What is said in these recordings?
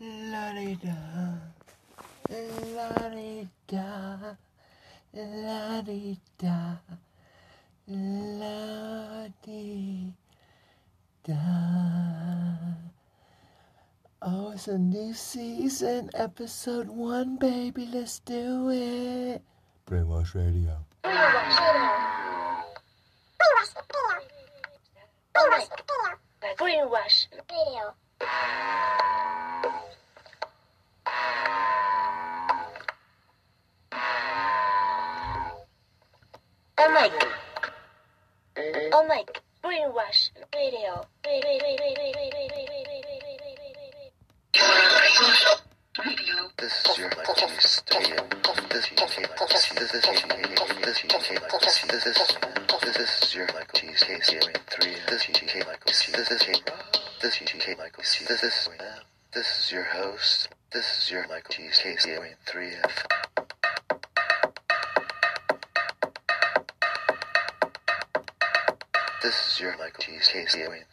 la-di-da, la-di-da, la-di-da. Oh, it's a new season, episode 1, baby, let's do it. Brainwash Radio. Brainwash Radio. Oh my God. Brainwash Radio. This is your Michael Cheesecake 3F. This is your Michael Cheesecake.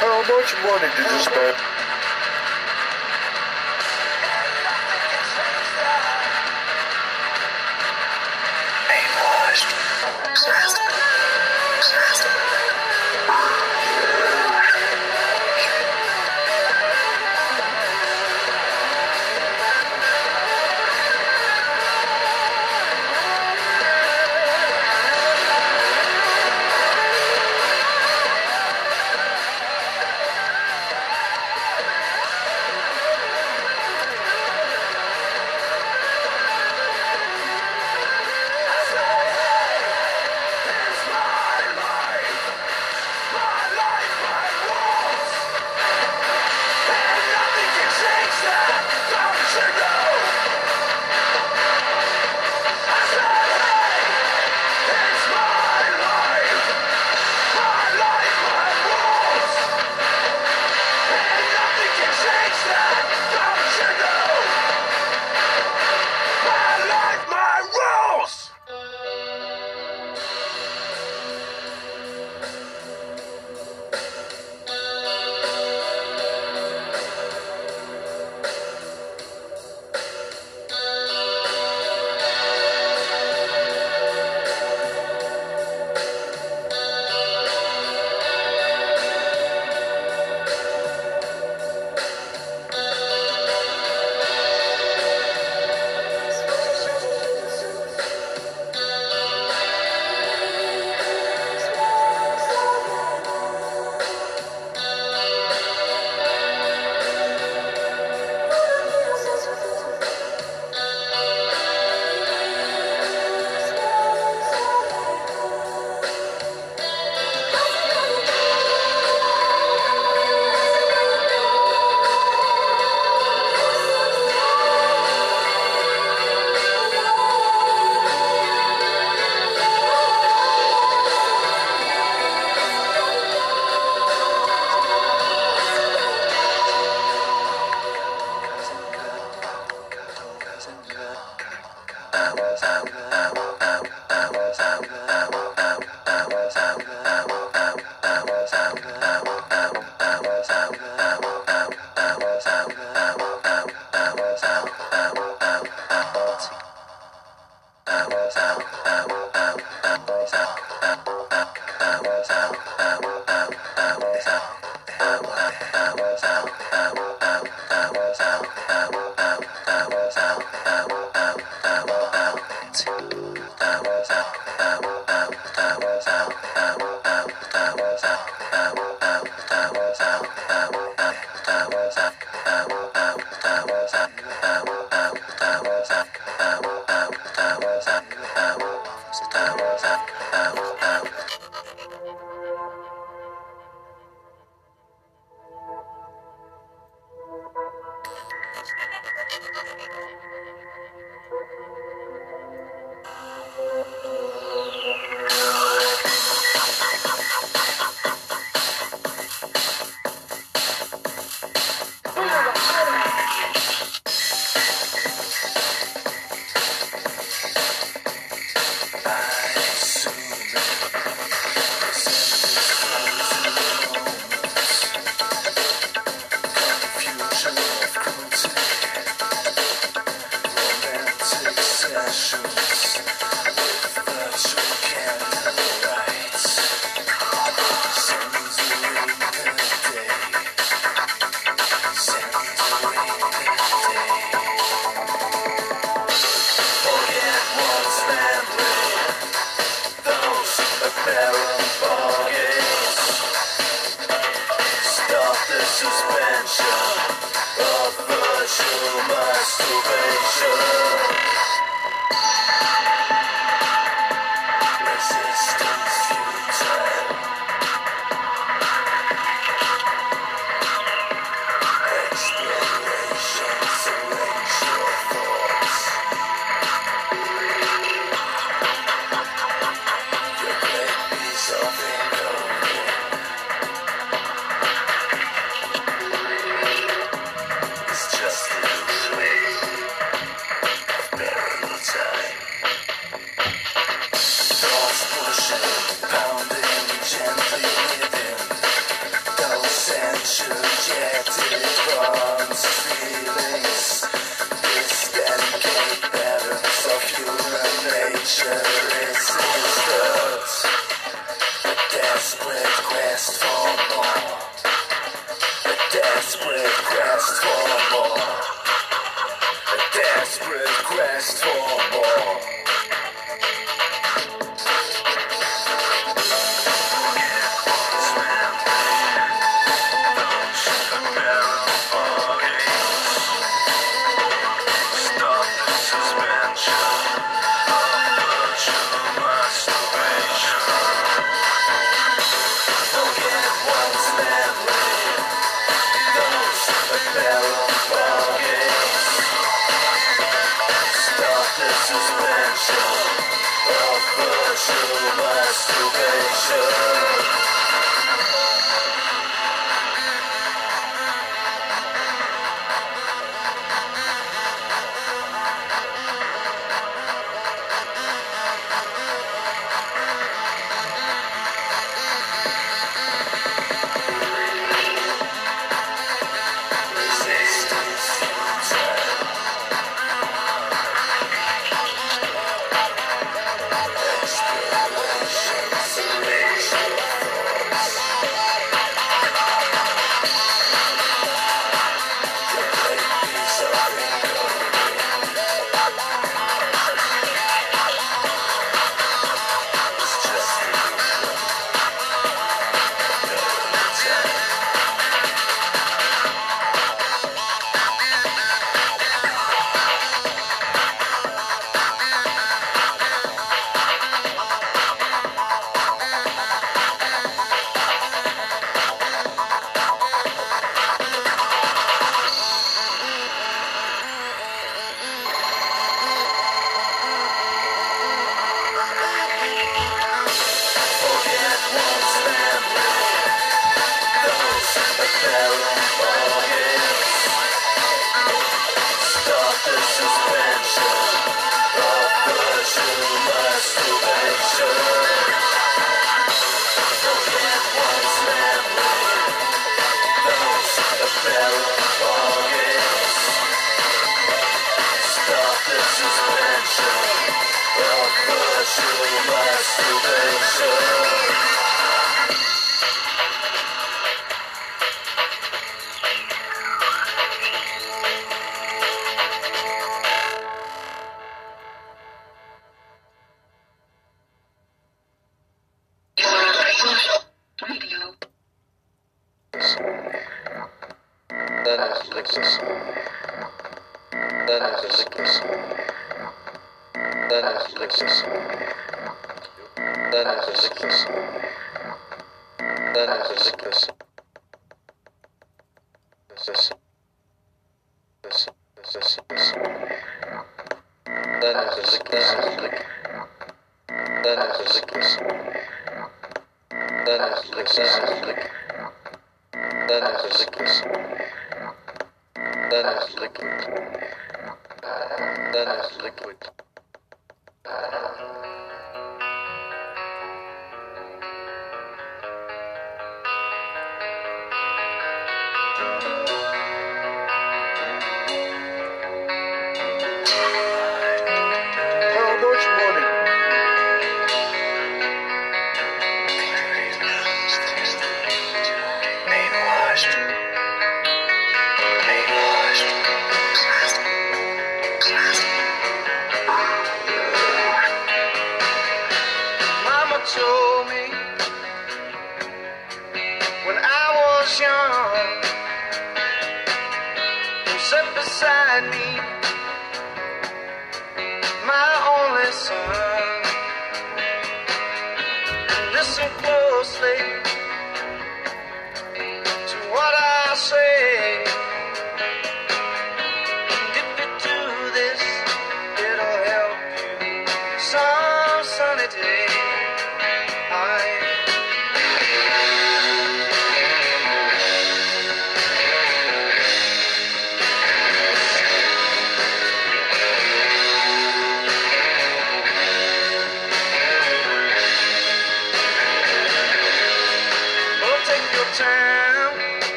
How much money did you spend? Projected from feelings, this delicate balance of human nature is disturbed. A desperate quest for more, a desperate quest for more, a desperate quest for more.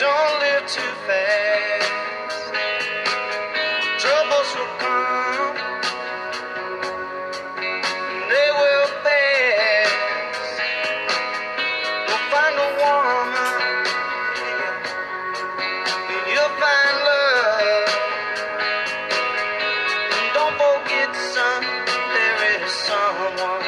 don't live too fast. Troubles will come, and they will pass. You'll find a woman, and you'll find love. And don't forget, son, there is someone.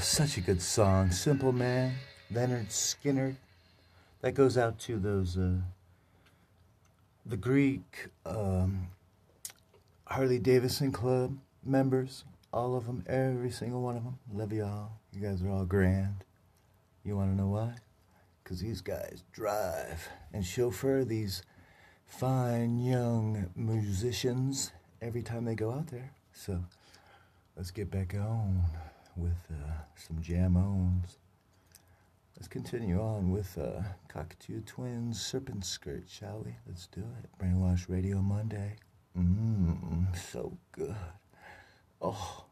Such a good song. Simple Man, Leonard Skinner. That goes out to those, the Greek Harley Davidson Club members. All of them, every single one of them. Love y'all. You guys are all grand. You want to know why? Because these guys drive and chauffeur these fine young musicians every time they go out there. So let's get back on with some jam-ons. Let's continue on with Cockatoo Twins Serpent Skirt, shall we? Let's do it. Brainwash Radio Monday. So good. Oh.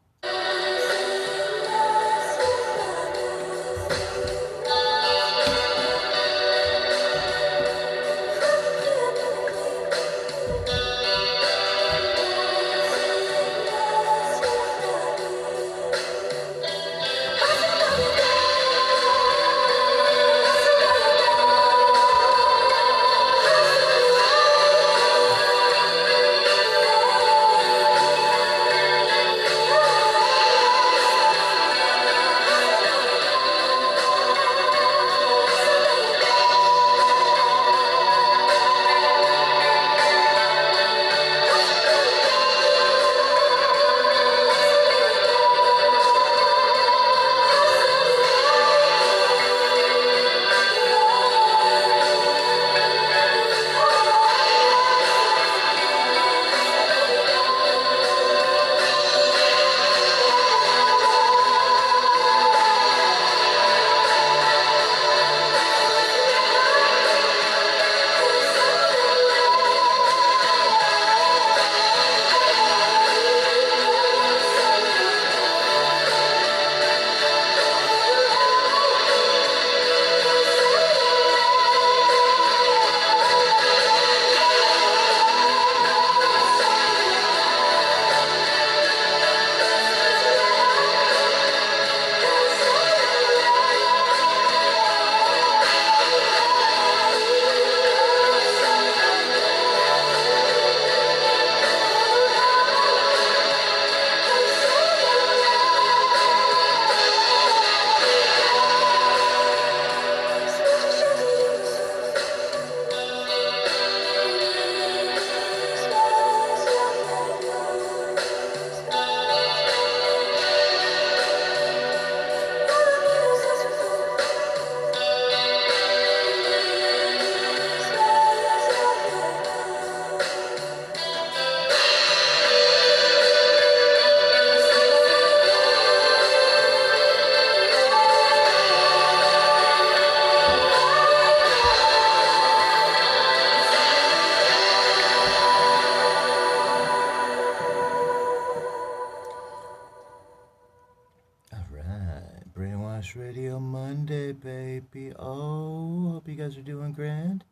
Radio Monday, baby. Oh, hope you guys are doing grand.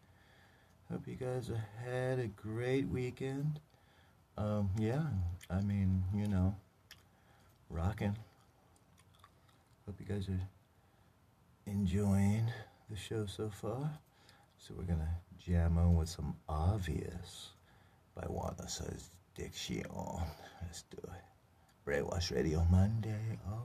Hope you guys had a great weekend. Yeah, I mean, you know, rocking. Hope you guys are enjoying the show so far. So we're going to jam on with some Obvious by Juana Says Diction. Let's do it. Brainwash Radio Monday. Oh.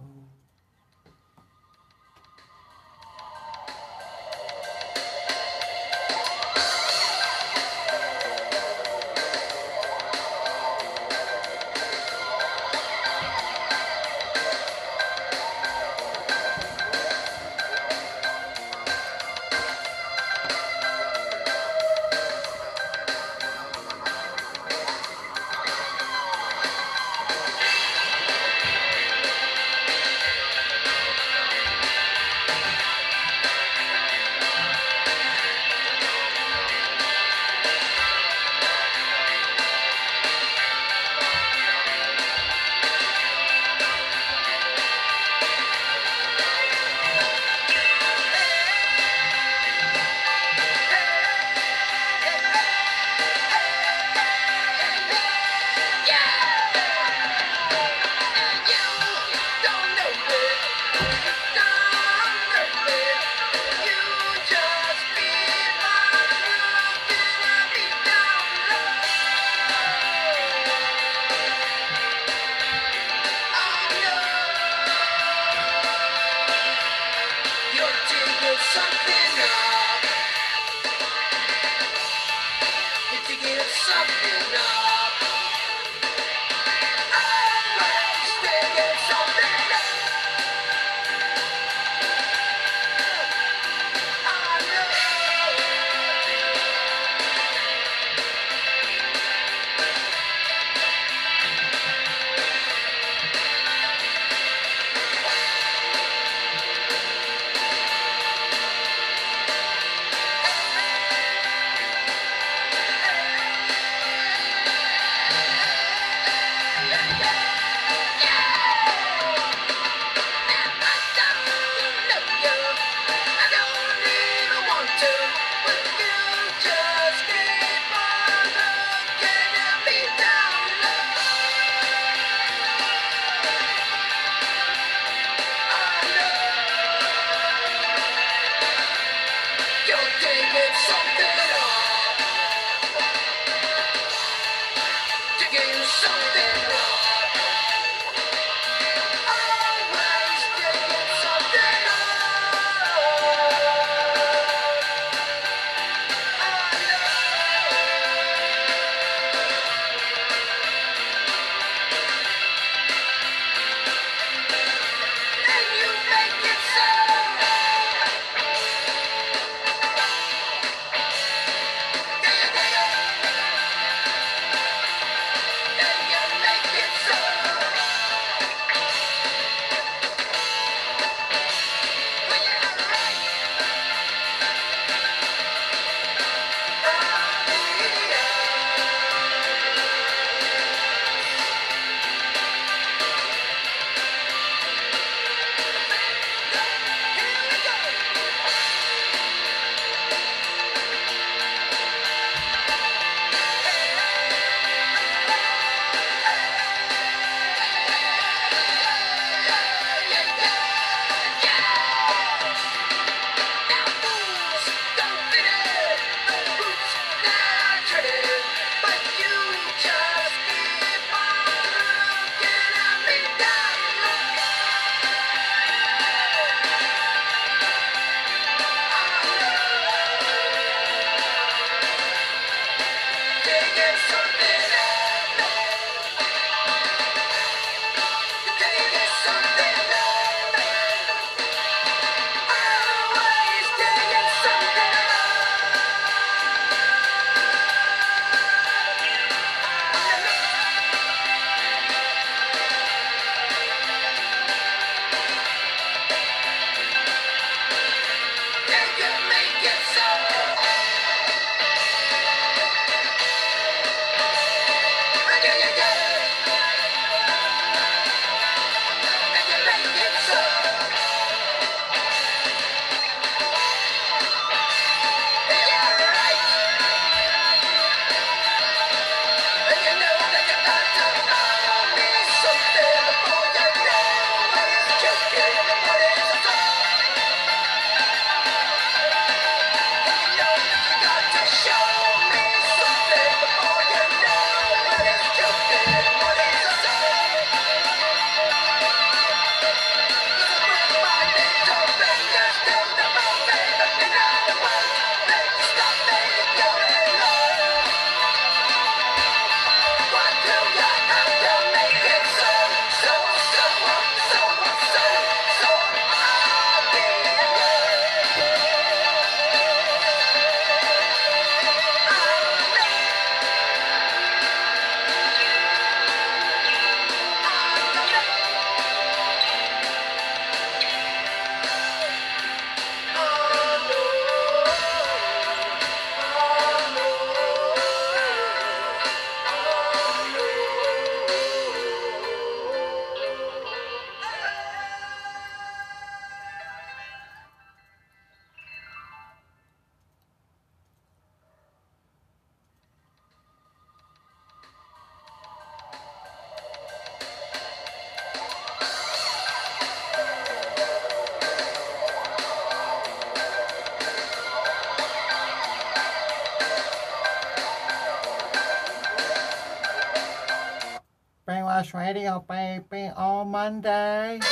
Brainwash Radio, baby, all Monday. Throw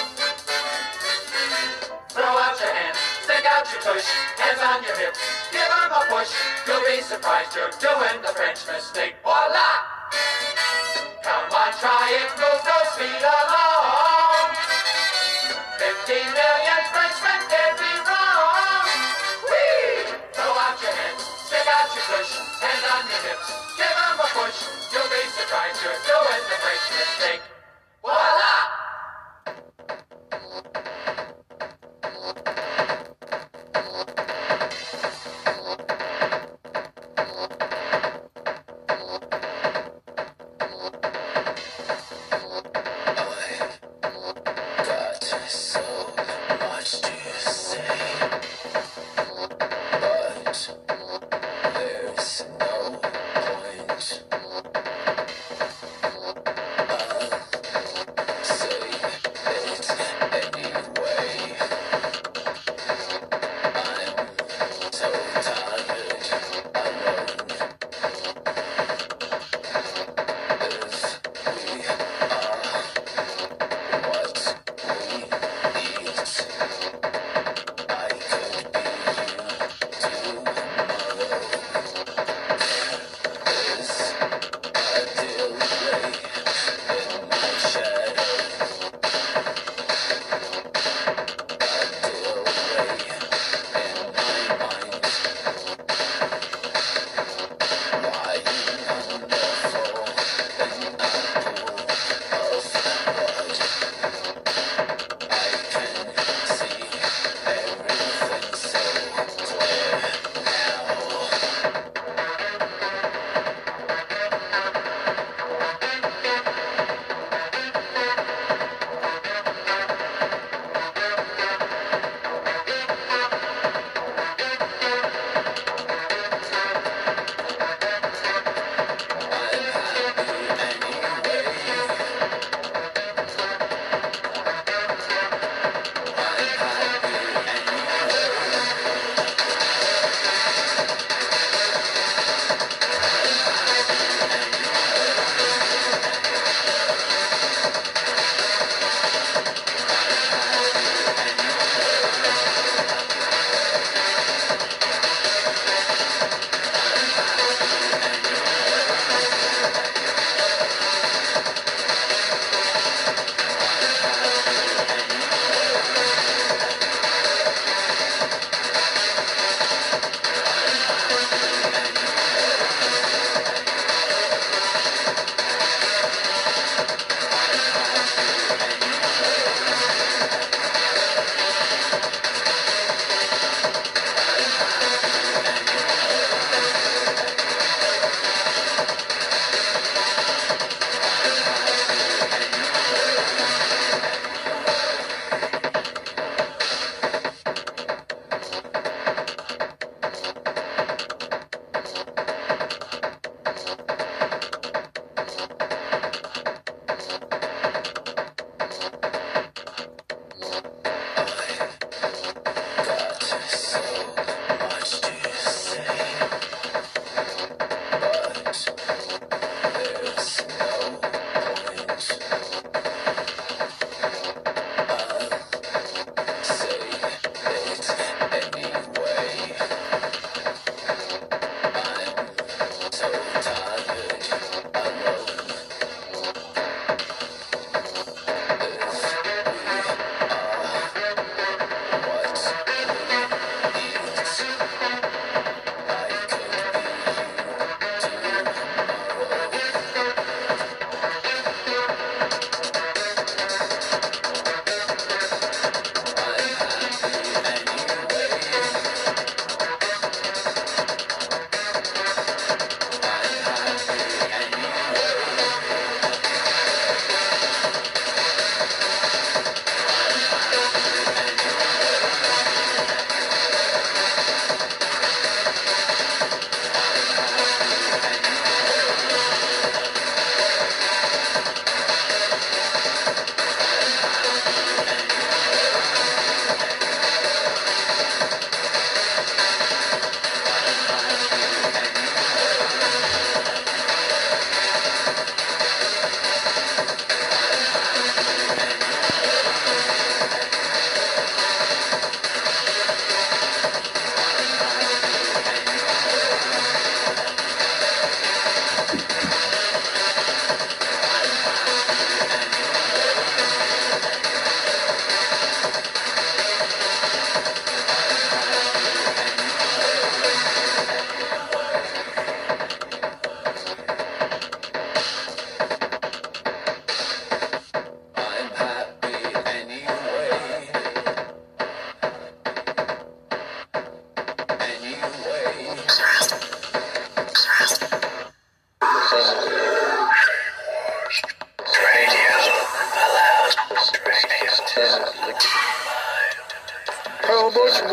out your hands, stick out your tush, hands on your hips, give them a push. You'll be surprised you're doing the French mistake. Voila! Come on, try it, move no speed along. 50 million Frenchmen can't be wrong. Whee! Throw out your hands, stick out your tush, hands on your hips, give them a push. You'll be surprised you're doing the French mistake. Voila!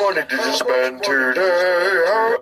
wanted to disband today.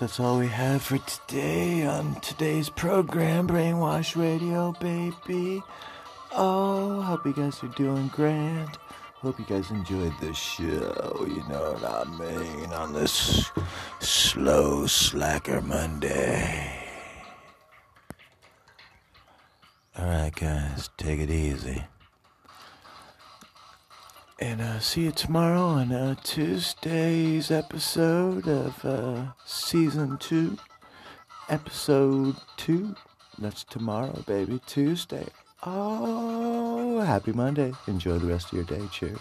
That's all we have for today on today's program, Brainwash Radio, baby. Oh, hope you guys are doing grand. Hope you guys enjoyed the show, you know what I mean, on this slow slacker Monday. Alright, guys, take it easy. And see you tomorrow on Tuesday's episode of Season 2, Episode 2. That's tomorrow, baby, Tuesday. Oh, happy Monday. Enjoy the rest of your day. Cheers.